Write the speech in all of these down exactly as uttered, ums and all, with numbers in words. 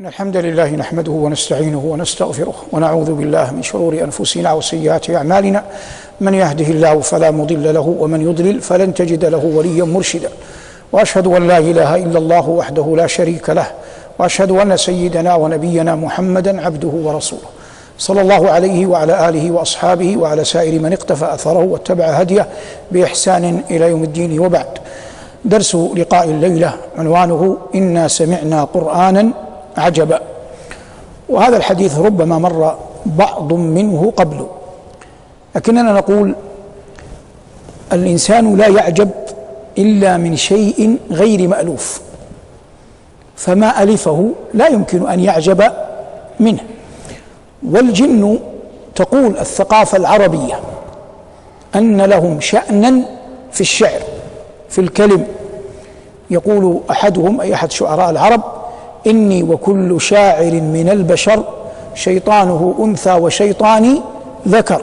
إن الحمد لله نحمده ونستعينه ونستغفره ونعوذ بالله من شرور أنفسنا وسيئات أعمالنا، من يهده الله فلا مضل له ومن يضلل فلن تجد له وليا مرشدا، وأشهد أن لا إله إلا الله وحده لا شريك له، وأشهد أن سيدنا ونبينا محمدا عبده ورسوله صلى الله عليه وعلى آله وأصحابه وعلى سائر من اقتفى أثره واتبع هديه بإحسان إلى يوم الدين. وبعد، درس لقاء الليلة عنوانه إنا سمعنا قرآنا عجبا، وهذا الحديث ربما مر بعض منه قبل، لكننا نقول الإنسان لا يعجب إلا من شيء غير مألوف، فما ألفه لا يمكن أن يعجب منه. والجن تقول الثقافة العربية أن لهم شأنا في الشعر في الكلم، يقول أحدهم أي أحد شعراء العرب: إني وكل شاعر من البشر شيطانه أنثى وشيطاني ذكر،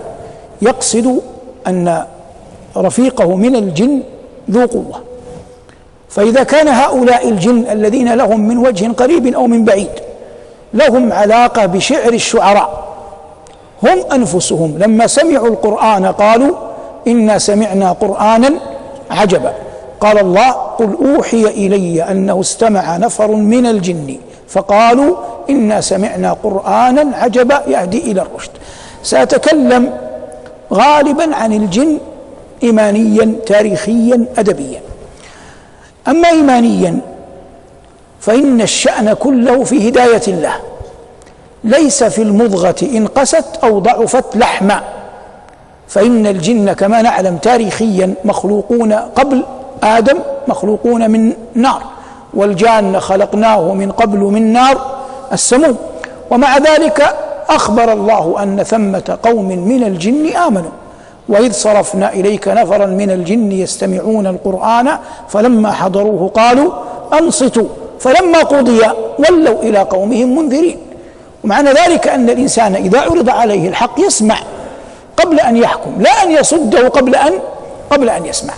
يقصد أن رفيقه من الجن ذو قوة. فإذا كان هؤلاء الجن الذين لهم من وجه قريب أو من بعيد لهم علاقة بشعر الشعراء، هم أنفسهم لما سمعوا القرآن قالوا إنا سمعنا قرآنا عجبا. قال الله: قل أوحي إلي أنه استمع نفر من الجن فقالوا إنا سمعنا قرآنا عجبا يهدي إلى الرشد. سأتكلم غالبا عن الجن إيمانيا تاريخيا أدبيا. أما إيمانيا فإن الشأن كله في هداية الله، ليس في المضغة إن قست أو ضعفت لحما، فإن الجن كما نعلم تاريخيا مخلوقون قبل آدم، مخلوقون من نار، والجان خلقناه من قبل من نار السموم. ومع ذلك أخبر الله أن ثمة قوم من الجن آمنوا: وإذ صرفنا إليك نفرا من الجن يستمعون القرآن فلما حضروه قالوا أنصتوا فلما قضي ولوا إلى قومهم منذرين. ومعنى ذلك أن الإنسان إذا عرض عليه الحق يسمع قبل أن يحكم، لا أن يصده قبل أن قبل أن يسمع.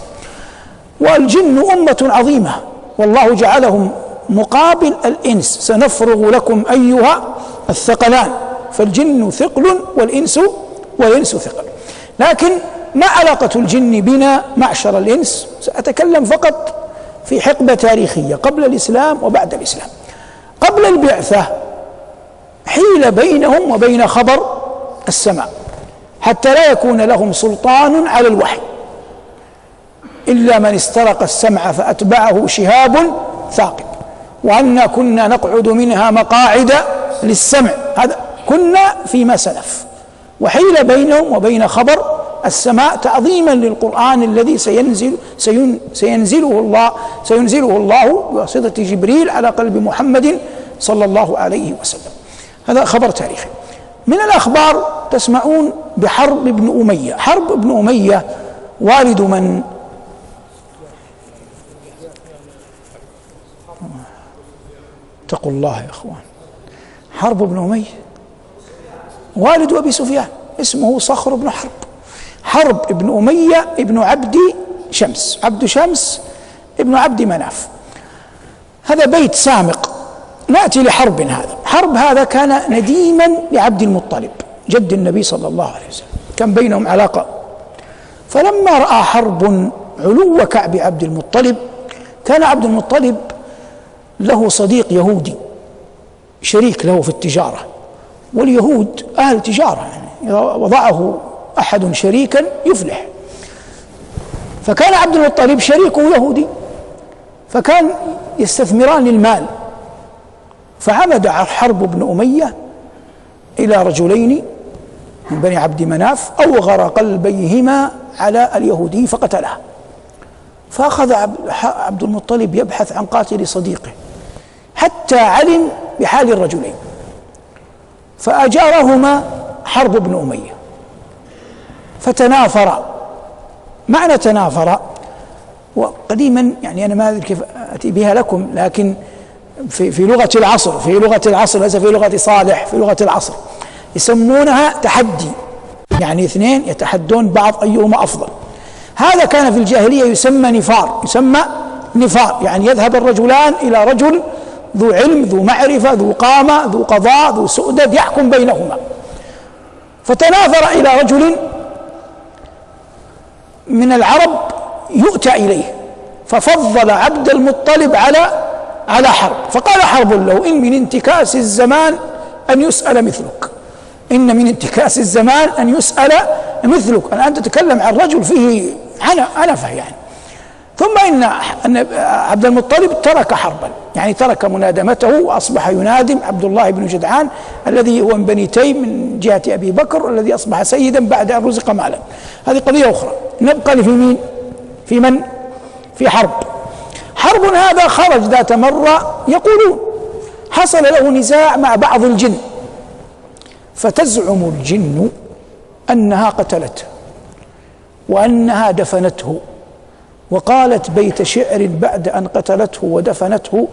والجن أمة عظيمة، والله جعلهم مقابل الإنس: سنفرغ لكم أيها الثقلان. فالجن ثقل والإنس والإنس ثقل. لكن ما علاقة الجن بنا معشر الإنس؟ سأتكلم فقط في حقبة تاريخية قبل الإسلام وبعد الإسلام. قبل البعثة حيل بينهم وبين خبر السماء حتى لا يكون لهم سلطان على الوحي، إلا من استرق السمع فأتبعه شهاب ثاقب، وأنا كنا نقعد منها مقاعد للسمع. هذا كنا فيما سلف. وحيل بينهم وبين خبر السماء تعظيما للقرآن الذي سينزل سين سينزله الله سينزله الله بواسطة جبريل على قلب محمد صلى الله عليه وسلم. هذا خبر تاريخي. من الأخبار تسمعون بحرب ابن أمية. حرب ابن أمية والد من؟ اتقوا الله يا اخوان. حرب بن أمية والد أبي سفيان، اسمه صخر بن حرب. حرب ابن أمية ابن عبد شمس، عبد شمس ابن عبد مناف. هذا بيت سامق. نأتي لحرب. هذا حرب هذا كان نديما لعبد المطلب جد النبي صلى الله عليه وسلم، كان بينهم علاقة. فلما رأى حرب علو كعب عبد المطلب، كان عبد المطلب له صديق يهودي شريك له في التجارة، واليهود أهل تجارة، يعني وضعه أحد شريكا يفلح. فكان عبد المطلب شريكه يهودي، فكان يستثمران المال. فعمد حرب بن أمية إلى رجلين من بني عبد مناف، أوغر قلبيهما على اليهودي فقتله. فأخذ عبد المطلب يبحث عن قاتل صديقه حتى علم بحال الرجلين، فأجارهما حرب بن أمية فتنافرا. معنى تنافرا، وقديما يعني أنا ما أدري كيف أتي بها لكم، لكن في في لغة العصر في لغة العصر ليس في لغة صالح، في لغة العصر يسمونها تحدي، يعني اثنين يتحدون بعض أيهما أفضل. هذا كان في الجاهلية يسمى نفار، يسمى نفار يعني يذهب الرجلان إلى رجل ذو علم ذو معرفة ذو قامة ذو قضاء ذو سؤدد يحكم بينهما. فتناثر إلى رجل من العرب يؤتى إليه، ففضل عبد المطلب على على حرب، فقال حرب له: إن من انتكاس الزمان أن يسأل مثلك، إن من انتكاس الزمان أن يسأل مثلك. الآن تتكلم عن رجل فيه عنفة يعني. ثم إن عبد المطلب ترك حربا، يعني ترك منادمته وأصبح ينادم عبد الله بن جدعان الذي هو من بني تيم من جهة أبي بكر، الذي أصبح سيدا بعد أن رزق مالا. هذه قضية أخرى. نبقى في مين؟ في من؟ في حرب. حرب هذا خرج ذات مرة، يقولون حصل له نزاع مع بعض الجن، فتزعم الجن أنها قتلته وأنها دفنته، وقالت بيت شعر بعد أن قتلته ودفنته: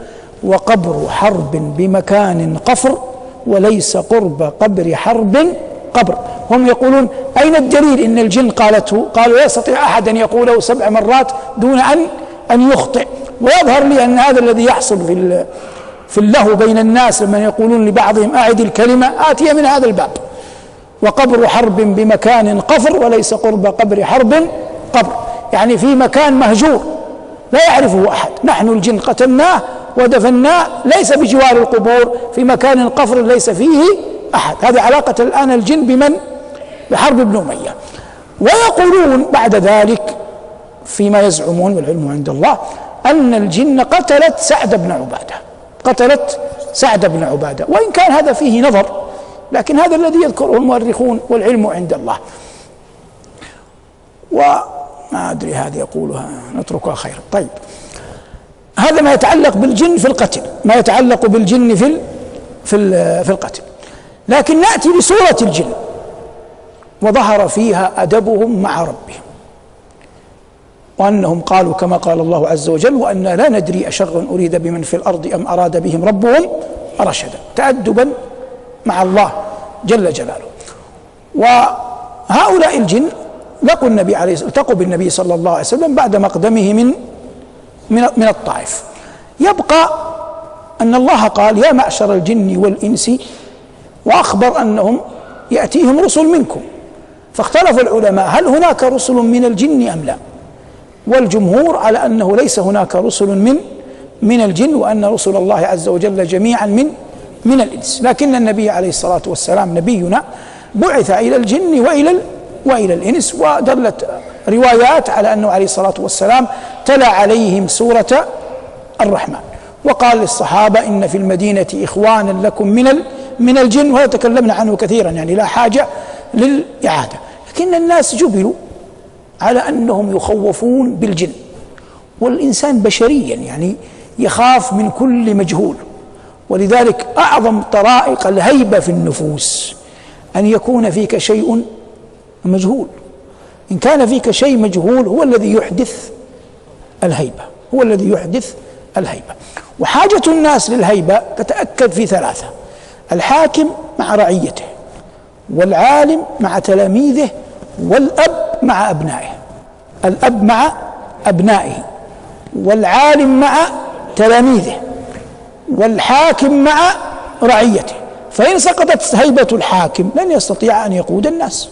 وقبر حرب بمكان قفر وليس قرب قبر حرب قبر. هم يقولون أين الدليل إن الجن قالته؟ قالوا لا يستطيع أحد أن يقوله سبع مرات دون أن أن يخطئ. ويظهر لي أن هذا الذي يحصل في في اللهو بين الناس لما يقولون لبعضهم أعد الكلمة آتية من هذا الباب. وقبر حرب بمكان قفر وليس قرب قبر حرب قبر، يعني في مكان مهجور لا يعرفه أحد، نحن الجن قتلناه ودفناه ليس بجوار القبور في مكان قفر ليس فيه أحد. هذه علاقة الآن الجن بمن؟ بحرب ابن أمية. ويقولون بعد ذلك فيما يزعمون والعلم عند الله أن الجن قتلت سعد بن عبادة، قتلت سعد بن عبادة، وإن كان هذا فيه نظر، لكن هذا الذي يذكره المؤرخون والعلم عند الله. وما أدري هذه يقولها، نتركها خير. طيب، هذا ما يتعلق بالجن في القتل، ما يتعلق بالجن في في في القتل. لكن نأتي لصورة الجن. وظهر فيها أدبهم مع ربهم، وأنهم قالوا كما قال الله عز وجل: وأنا لا ندري أشر أريد بمن في الأرض أم أراد بهم ربهم رشدا، تأدبا مع الله جل جلاله. وهؤلاء الجن لقوا النبي عليه التقوا بالنبي صلى الله عليه وسلم بعد مقدمه من من من الطائف. يبقى أن الله قال: يا معشر الجن والإنس، وأخبر أنهم يأتيهم رسل منكم. فاختلف العلماء هل هناك رسل من الجن أم لا، والجمهور على أنه ليس هناك رسل من من الجن، وأن رسل الله عز وجل جميعا من من الإنس. لكن النبي عليه الصلاة والسلام نبينا بعث إلى الجن وإلى وإلى الإنس. ودلت روايات على أنه عليه الصلاة والسلام تلا عليهم سورة الرحمن وقال للصحابة: إن في المدينة إخوانا لكم من ال من الجن. وهذا تكلمنا عنه كثيرا، يعني لا حاجة للإعادة. لكن الناس جبلوا على أنهم يخوفون بالجن، والإنسان بشريا يعني يخاف من كل مجهول، ولذلك أعظم طرائق الهيبة في النفوس أن يكون فيك شيء مجهول. إن كان فيك شيء مجهول هو الذي يحدث الهيبة، هو الذي يحدث الهيبة. وحاجة الناس للهيبة تتأكد في ثلاثة: الحاكم مع رعيته، والعالم مع تلاميذه، والأب مع أبنائه. الأب مع أبنائه، والعالم مع تلاميذه، والحاكم مع رعيته. فإن سقطت هيبة الحاكم لن يستطيع أن يقود الناس،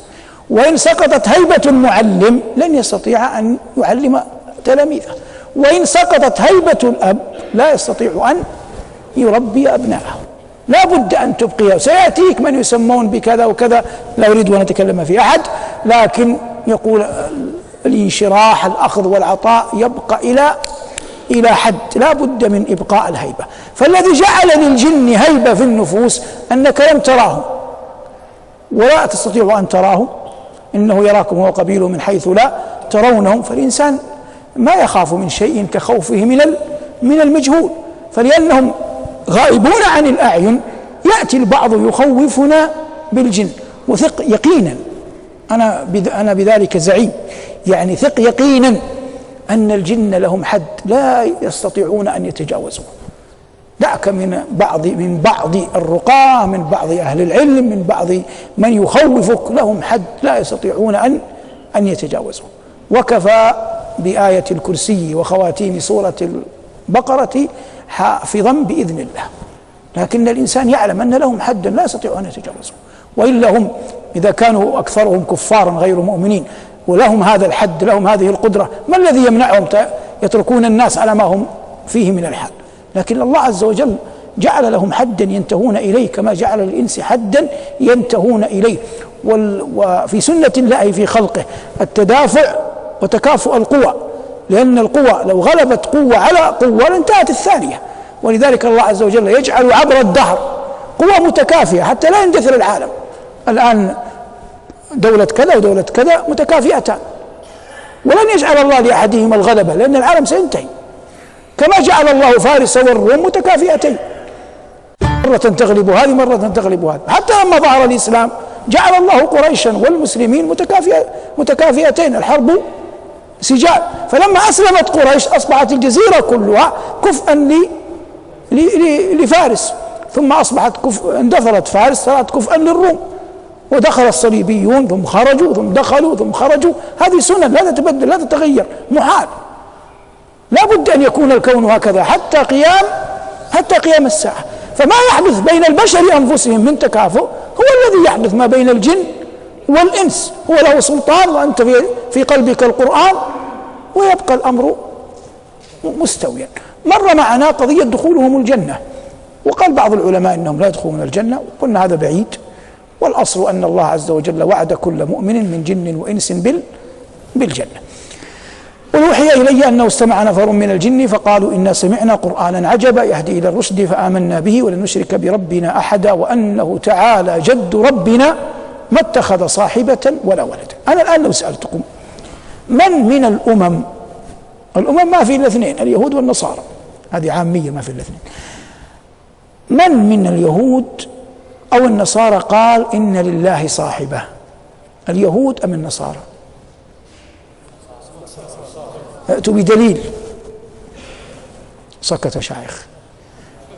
وإن سقطت هيبة المعلم لن يستطيع أن يعلم تلاميذه، وإن سقطت هيبة الأب لا يستطيع أن يربي أبنائه. لا بد أن تبقيه. سيأتيك من يسمون بكذا وكذا، لا أريد أن أتكلم في أحد، لكن يقول الانشراح الأخذ والعطاء يبقى إلى إلى حد، لا بد من إبقاء الهيبة. فالذي جعل للجن هيبة في النفوس أنك لم تراهم ولا تستطيع أن تراهم، إنه يراكم هو قبيله من حيث لا ترونهم. فالإنسان ما يخاف من شيء كخوفه من من المجهول. فلأنهم غائبون عن الأعين يأتي البعض يخوفنا بالجن. وثق يقينا، أنا أنا بذلك زعيم، يعني ثق يقينا أن الجن لهم حد لا يستطيعون أن يتجاوزوه. دعك من بعض من بعض الرقاة، من بعض أهل العلم، من بعض من يخوفك، لهم حد لا يستطيعون أن أن يتجاوزوه. وكفى بآية الكرسي وخواتيم سورة البقرة حافظا بإذن الله، لكن الإنسان يعلم أن لهم حدا لا يستطيعون أن يتجاوزه، وإلا هم إذا كانوا أكثرهم كفارا غير مؤمنين ولهم هذا الحد، لهم هذه القدرة، ما الذي يمنعهم يتركون الناس على ما هم فيه من الحال؟ لكن الله عز وجل جعل لهم حدا ينتهون إليه كما جعل الإنس حدا ينتهون إليه. وفي سنة الله في خلقه التدافع وتكافؤ القوى، لأن القوى لو غلبت قوة على قوة لانتهت الثانية، ولذلك الله عز وجل يجعل عبر الدهر قوى متكافئة حتى لا يندثر العالم. الآن دولة كذا ودولة كذا متكافئتان، ولن يجعل الله لأحدهما الغلبة لأن العالم سينتهي، كما جعل الله فارس والروم متكافئتين، مرة تغلب هذه مرة تغلب هذه. حتى لما ظهر الإسلام جعل الله قريشا والمسلمين متكافئتين، الحرب سجال، فلما أسلمت قريش أصبحت الجزيرة كلها كفءا لفارس، ثم أصبحت كفء اندثرت فارس صارت كفءا للروم، ودخل الصليبيون ثم خرجوا ثم دخلوا ثم خرجوا. هذه سنن لا تتبدل لا تتغير، محال، لا بد أن يكون الكون هكذا حتى قيام حتى قيام الساعة. فما يحدث بين البشر أنفسهم من تكافؤ هو الذي يحدث ما بين الجن والإنس، هو له سلطان وأنت في قلبك القرآن، ويبقى الأمر مستويا. مر معنا قضية دخولهم الجنة، وقال بعض العلماء إنهم لا يدخلون الجنة، وقلنا هذا بعيد، والأصل أن الله عز وجل وعد كل مؤمن من جن وإنس بالجنة. وأوحي إلي أنه استمع نفر من الجن فقالوا إنا سمعنا قرآنا عجبا يهدي إلى الرشد فآمنا به ولن نشرك بربنا أحدا وأنه تعالى جد ربنا ما اتخذ صاحبة ولا ولدا. أنا الآن لو سألتكم من من الأمم، الأمم ما في الاثنين، اليهود والنصارى، هذه عامية ما في الاثنين، من من اليهود أو النصارى قال إن لله صاحبة؟ اليهود أم النصارى؟ أتوا بدليل. سكت شيخ.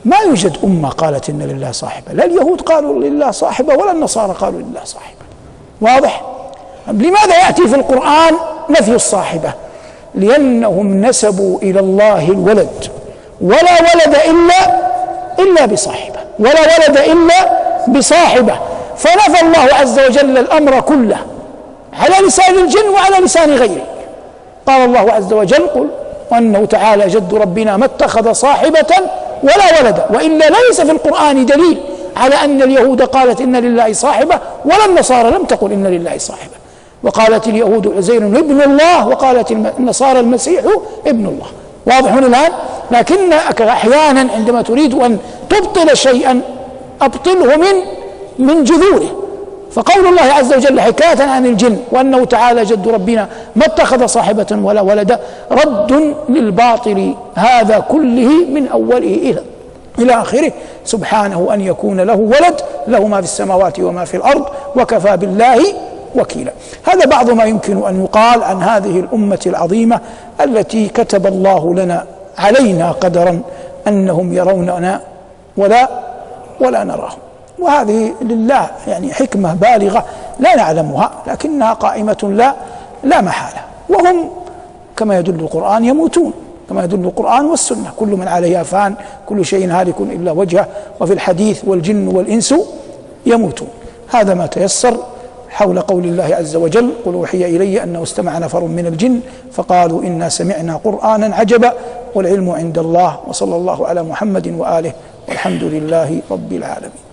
ما يوجد أمة قالت إن لله صاحبة، لا اليهود قالوا لله صاحبة ولا النصارى قالوا لله صاحبة، واضح؟ لماذا يأتي في القرآن نفي الصاحبة؟ لأنهم نسبوا إلى الله الولد، ولا ولد إلا إلا بصاحبة، ولا ولد إلا بصاحبة، فنفى الله عز وجل الأمر كله على لسان الجن وعلى لسان غيره. قال الله عز وجل قل وأنه تعالى جد ربنا ما اتخذ صاحبة ولا ولدا، وإلا ليس في القرآن دليل على أن اليهود قالت إن لله صاحبة ولا النصارى لم تقل إن لله صاحبة، وقالت اليهود عزير ابن الله وقالت النصارى المسيح ابن الله، واضحون الآن؟ لكنك أحيانا عندما تريد أن تبطل شيئا أبطله من من جذوره. فقول الله عز وجل حكاية عن الجن وأنه تعالى جد ربنا ما اتخذ صاحبة ولا ولد رد للباطل هذا كله من أوله إلى آخره، سبحانه أن يكون له ولد، له ما في السماوات وما في الأرض وكفى بالله وكيلا. هذا بعض ما يمكن أن يقال عن هذه الأمة العظيمة التي كتب الله لنا علينا قدرا أنهم يروننا ولا ولا نراهم، وهذه لله يعني حكمة بالغة لا نعلمها لكنها قائمة لا لا محالة. وهم كما يدل القرآن يموتون، كما يدل القرآن والسنة، كل من عليها فان، كل شيء هالك إلا وجهه، وفي الحديث والجن والإنس يموتون. هذا ما تيسر حول قول الله عز وجل قل أوحي إلي أنه استمع نفر من الجن فقالوا إنا سمعنا قرآنا عجبا والعلم عند الله، وصلى الله على محمد وآله والحمد لله رب العالمين.